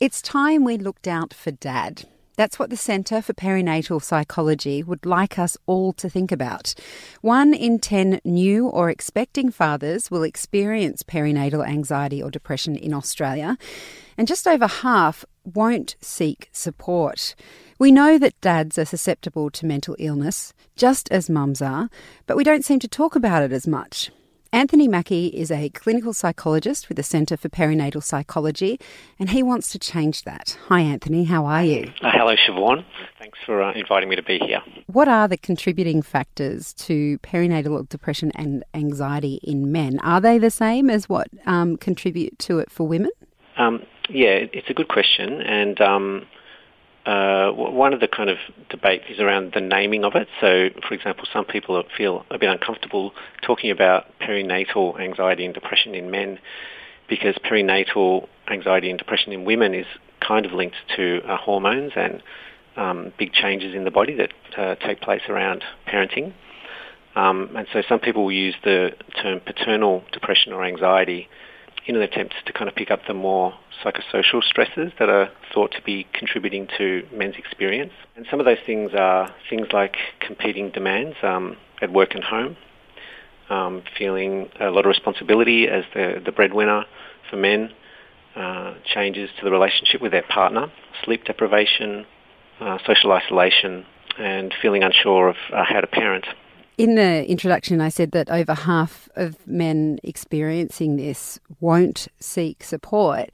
It's time we looked out for Dad. That's what the Centre for Perinatal Psychology would like us all to think about. 1 in 10 new or expecting fathers will experience perinatal anxiety or depression in Australia, and just over half won't seek support. We know that dads are susceptible to mental illness, just as mums are, but we don't seem to talk about it as much. Anthony Mackie is a clinical psychologist with the Centre for Perinatal Psychology, and he wants to change that. Hi, Anthony. How are you? Hello, Siobhan. Thanks for inviting me to be here. What are the contributing factors to perinatal depression and anxiety in men? Are they the same as what contribute to it for women? It's a good question. And one of the kind of debates is around the naming of it. So, for example, some people feel a bit uncomfortable talking about perinatal anxiety and depression in men because perinatal anxiety and depression in women is kind of linked to hormones and big changes in the body that take place around parenting. And so some people will use the term paternal depression or anxiety in an attempt to kind of pick up the more psychosocial stresses that are thought to be contributing to men's experience. And some of those things are things like competing demands at work and home, feeling a lot of responsibility as the breadwinner for men, changes to the relationship with their partner, sleep deprivation, social isolation, and feeling unsure of how to parent. In the introduction, I said that over half of men experiencing this won't seek support.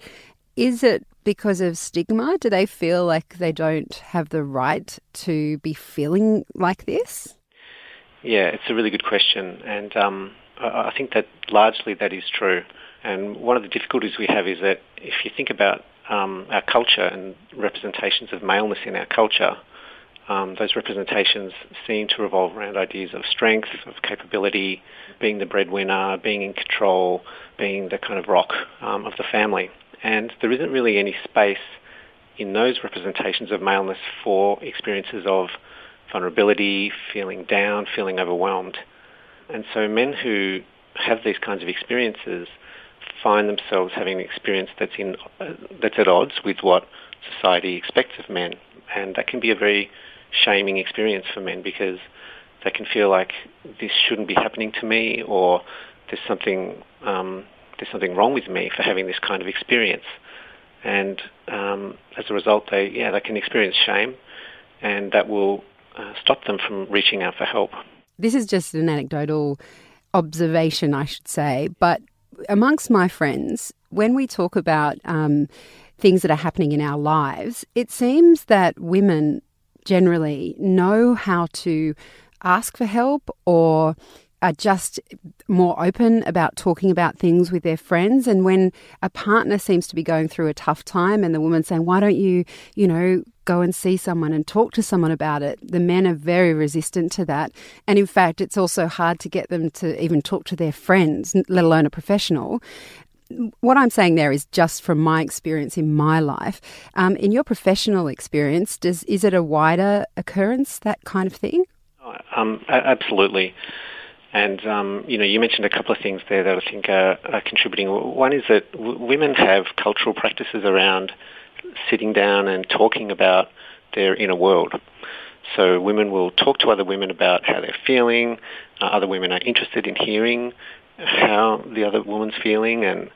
Is it because of stigma? Do they feel like they don't have the right to be feeling like this? Yeah, it's a really good question. And I think that largely that is true. And one of the difficulties we have is that if you think about our culture and representations of maleness in our culture, those representations seem to revolve around ideas of strength, of capability, being the breadwinner, being in control, being the kind of rock of the family. And there isn't really any space in those representations of maleness for experiences of vulnerability, feeling down, feeling overwhelmed. And so men who have these kinds of experiences find themselves having an experience that's at odds with what society expects of men. And that can be a very shaming experience for men because they can feel like this shouldn't be happening to me, or there's something wrong with me for having this kind of experience. And as a result, they can experience shame, and that will stop them from reaching out for help. This is just an anecdotal observation, I should say, but amongst my friends, when we talk about things that are happening in our lives, it seems that women generally know how to ask for help or are just more open about talking about things with their friends. And when a partner seems to be going through a tough time and the woman's saying, why don't you, go and see someone and talk to someone about it, the men are very resistant to that. And in fact, it's also hard to get them to even talk to their friends, let alone a professional. What I'm saying there is just from my experience in my life. In your professional experience, is it a wider occurrence, that kind of thing? Absolutely. And, you mentioned a couple of things there that I think are contributing. One is that women have cultural practices around sitting down and talking about their inner world. So women will talk to other women about how they're feeling. Other women are interested in hearing how the other woman's feeling, and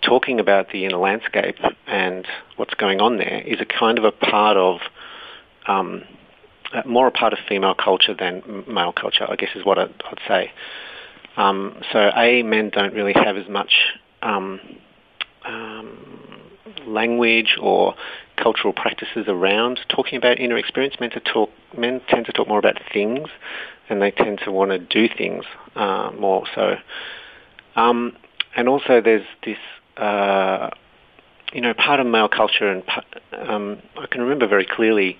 talking about the inner landscape and what's going on there is a kind of a part of, more a part of female culture than male culture, I guess is what I'd say. So men don't really have as much language or cultural practices around talking about inner experience. Men tend to talk more about things, and they tend to want to do things more so. And also there's this you know, part of male culture, and I can remember very clearly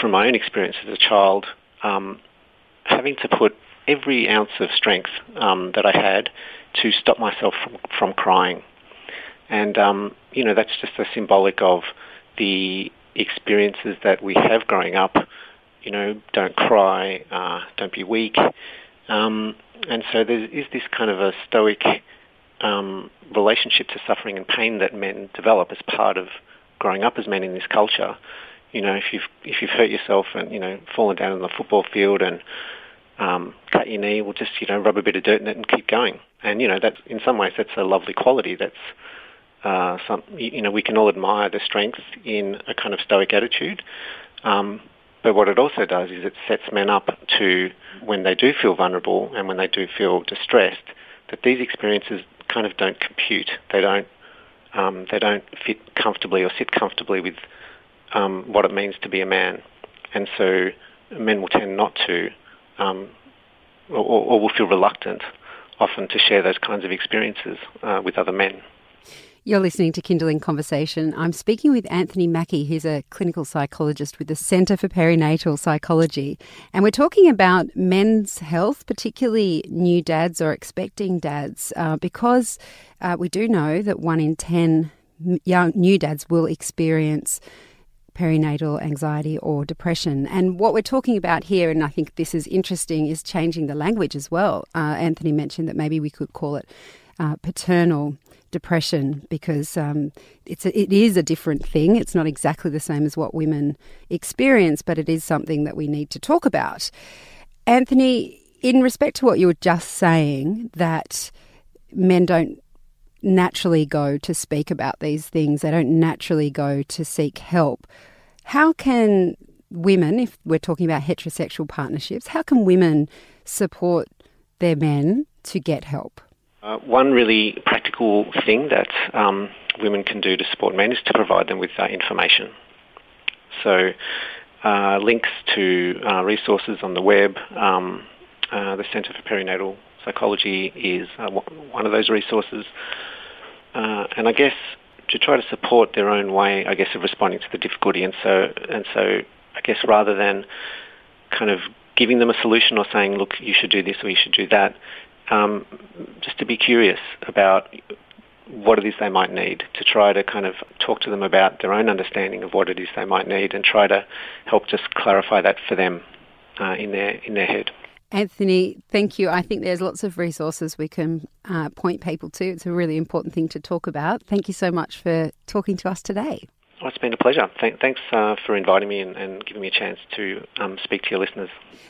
from my own experience as a child, having to put every ounce of strength that I had to stop myself from crying. And, you know, that's just a symbolic of the experiences that we have growing up, you know, don't cry, don't be weak. And so there is this kind of a stoic relationship to suffering and pain that men develop as part of growing up as men in this culture. You know, if you've hurt yourself and, you know, fallen down on the football field and cut your knee, we'll just, you know, rub a bit of dirt in it and keep going. And, you know, that's, in some ways, that's a lovely quality. That's you know, we can all admire the strength in a kind of stoic attitude. But what it also does is it sets men up to, when they do feel vulnerable and when they do feel distressed, that these experiences kind of don't compute. They don't fit comfortably or sit comfortably with what it means to be a man. And so men will tend not to, or will feel reluctant often to share those kinds of experiences with other men. You're listening to Kindling Conversation. I'm speaking with Anthony Mackie, who's a clinical psychologist with the Centre for Perinatal Psychology. And we're talking about men's health, particularly new dads or expecting dads, because we do know that 1 in 10 young new dads will experience perinatal anxiety or depression. And what we're talking about here, and I think this is interesting, is changing the language as well. Anthony mentioned that maybe we could call it paternal depression, because it is a different thing. It's not exactly the same as what women experience, but it is something that we need to talk about. Anthony, in respect to what you were just saying, that men don't naturally go to speak about these things, they don't naturally go to seek help. How can women, if we're talking about heterosexual partnerships, how can women support their men to get help? One really practical thing that women can do to support men is to provide them with information. So links to resources on the web, the Centre for Perinatal Psychology is one of those resources. And I guess to try to support their own way, I guess, of responding to the difficulty. And so I guess rather than kind of giving them a solution or saying, look, you should do this or you should do that, just to be curious about what it is they might need, to try to kind of talk to them about their own understanding of what it is they might need and try to help just clarify that for them in their head. Anthony, thank you. I think there's lots of resources we can point people to. It's a really important thing to talk about. Thank you so much for talking to us today. Well, it's been a pleasure. Thanks for inviting me and giving me a chance to speak to your listeners.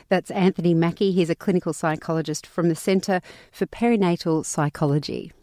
That's Anthony Mackie. He's a clinical psychologist from the Centre for Perinatal Psychology.